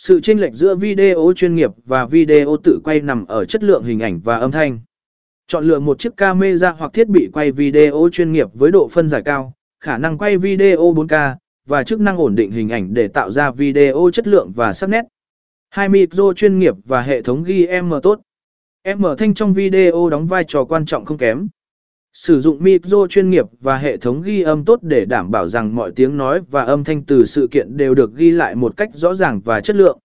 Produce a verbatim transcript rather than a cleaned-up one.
Sự chênh lệch giữa video chuyên nghiệp và video tự quay nằm ở chất lượng hình ảnh và âm thanh. Chọn lựa một chiếc camera hoặc thiết bị quay video chuyên nghiệp với độ phân giải cao, khả năng quay video bốn K và chức năng ổn định hình ảnh để tạo ra video chất lượng và sắc nét. Hai micro chuyên nghiệp và hệ thống ghi âm tốt. Âm thanh trong video đóng vai trò quan trọng không kém. Sử dụng micro chuyên nghiệp và hệ thống ghi âm tốt để đảm bảo rằng mọi tiếng nói và âm thanh từ sự kiện đều được ghi lại một cách rõ ràng và chất lượng.